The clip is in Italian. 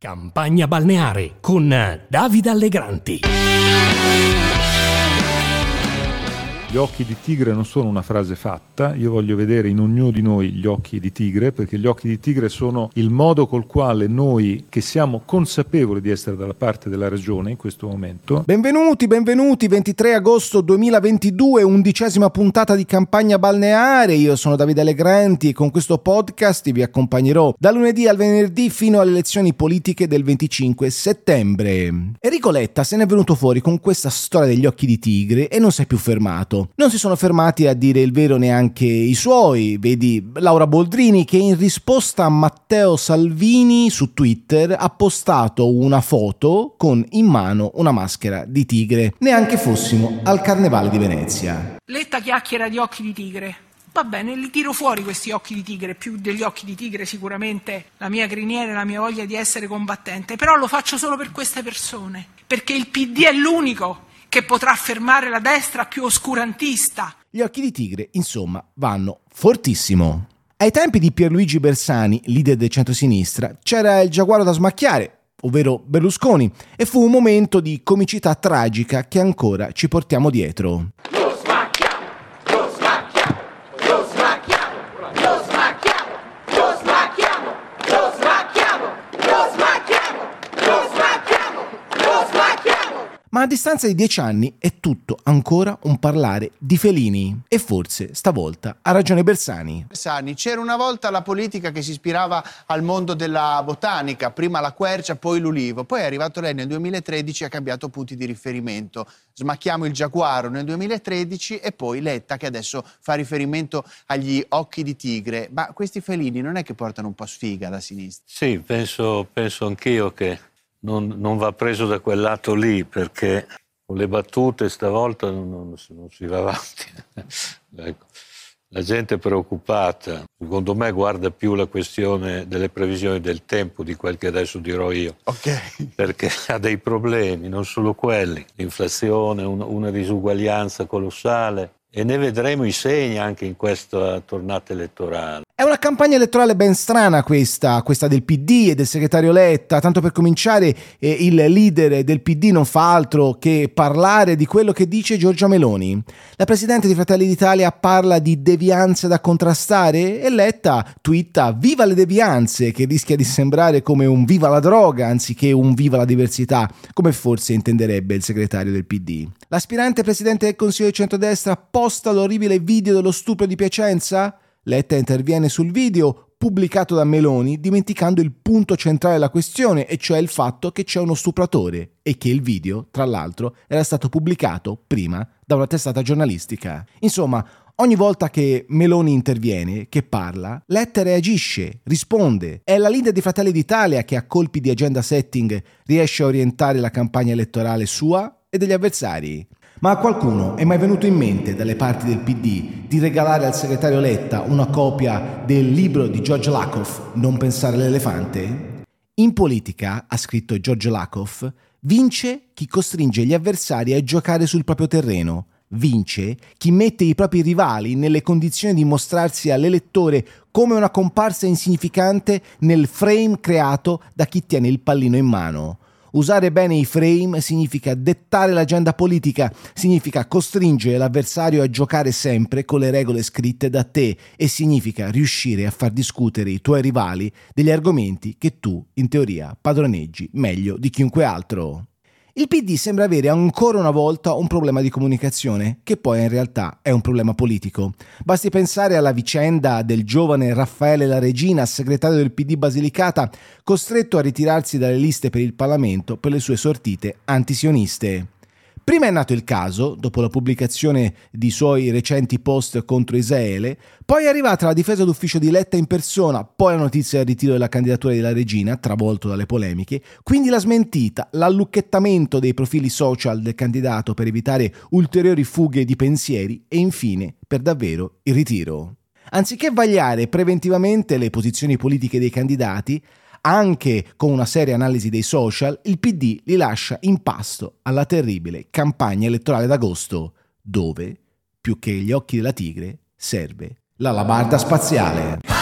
Campagna balneare con Davide Allegranti. Gli occhi di tigre non sono una frase fatta, io voglio vedere in ognuno di noi gli occhi di tigre, perché gli occhi di tigre sono il modo col quale noi, che siamo consapevoli di essere dalla parte della ragione in questo momento. Benvenuti, 23 agosto 2022, 11ª puntata di Campagna Balneare. Io sono Davide Allegranti e con questo podcast vi accompagnerò da lunedì al venerdì fino alle elezioni politiche del 25 settembre. Enrico Letta se n'è venuto fuori con questa storia degli occhi di tigre e non si è più fermato. Non si sono fermati a dire il vero neanche i suoi, vedi Laura Boldrini che in risposta a Matteo Salvini su Twitter ha postato una foto con in mano una maschera di tigre, neanche fossimo al Carnevale di Venezia. Letta chiacchiera di occhi di tigre. Va bene, li tiro fuori questi occhi di tigre, più degli occhi di tigre sicuramente la mia criniera e la mia voglia di essere combattente, però lo faccio solo per queste persone, perché il PD è l'unico che potrà fermare la destra più oscurantista. Gli occhi di tigre, insomma, vanno fortissimo. Ai tempi di Pierluigi Bersani, leader del centrosinistra, c'era il giaguaro da smacchiare, ovvero Berlusconi, e fu un momento di comicità tragica che ancora ci portiamo dietro. Ma a distanza di 10 anni è tutto ancora un parlare di felini. E forse stavolta ha ragione Bersani. Bersani, c'era una volta la politica che si ispirava al mondo della botanica, prima la quercia, poi l'ulivo. Poi è arrivato lei nel 2013 e ha cambiato punti di riferimento. Smacchiamo il giaguaro nel 2013 e poi Letta che adesso fa riferimento agli occhi di tigre. Ma questi felini non è che portano un po' sfiga alla sinistra? Sì, penso anch'io che... Non va preso da quel lato lì, perché con le battute stavolta non si va avanti. Ecco. La gente è preoccupata, secondo me guarda più la questione delle previsioni del tempo di quel che adesso dirò io, okay. Perché ha dei problemi, non solo quelli, l'inflazione, una disuguaglianza colossale e ne vedremo i segni anche in questa tornata elettorale. È una campagna elettorale ben strana questa del PD e del segretario Letta. Tanto per cominciare, il leader del PD non fa altro che parlare di quello che dice Giorgia Meloni. La presidente di Fratelli d'Italia parla di devianze da contrastare e Letta twitta viva le devianze, che rischia di sembrare come un viva la droga anziché un viva la diversità, come forse intenderebbe il segretario del PD. L'aspirante presidente del Consiglio di centrodestra posta l'orribile video dello stupro di Piacenza? Letta interviene sul video pubblicato da Meloni dimenticando il punto centrale della questione, e cioè il fatto che c'è uno stupratore e che il video, tra l'altro, era stato pubblicato prima da una testata giornalistica. Insomma, ogni volta che Meloni interviene, che parla, Letta reagisce, risponde. È la leader di Fratelli d'Italia che a colpi di agenda setting riesce a orientare la campagna elettorale sua e degli avversari. Ma a qualcuno è mai venuto in mente dalle parti del PD di regalare al segretario Letta una copia del libro di George Lakoff, Non pensare all'elefante? In politica, ha scritto George Lakoff, vince chi costringe gli avversari a giocare sul proprio terreno, vince chi mette i propri rivali nelle condizioni di mostrarsi all'elettore come una comparsa insignificante nel frame creato da chi tiene il pallino in mano. Usare bene i frame significa dettare l'agenda politica, significa costringere l'avversario a giocare sempre con le regole scritte da te e significa riuscire a far discutere i tuoi rivali degli argomenti che tu, in teoria, padroneggi meglio di chiunque altro. Il PD sembra avere ancora una volta un problema di comunicazione, che poi in realtà è un problema politico. Basti pensare alla vicenda del giovane Raffaele La Regina, segretario del PD Basilicata, costretto a ritirarsi dalle liste per il Parlamento per le sue sortite antisioniste. Prima è nato il caso, dopo la pubblicazione di suoi recenti post contro Israele, poi è arrivata la difesa d'ufficio di Letta in persona, poi la notizia del ritiro della candidatura della Regina, travolto dalle polemiche, quindi la smentita, l'allucchettamento dei profili social del candidato per evitare ulteriori fughe di pensieri e infine, per davvero, il ritiro. Anziché vagliare preventivamente le posizioni politiche dei candidati, anche con una seria analisi dei social, il PD li lascia in pasto alla terribile campagna elettorale d'agosto, dove, più che gli occhi della tigre, serve l'alabarda spaziale.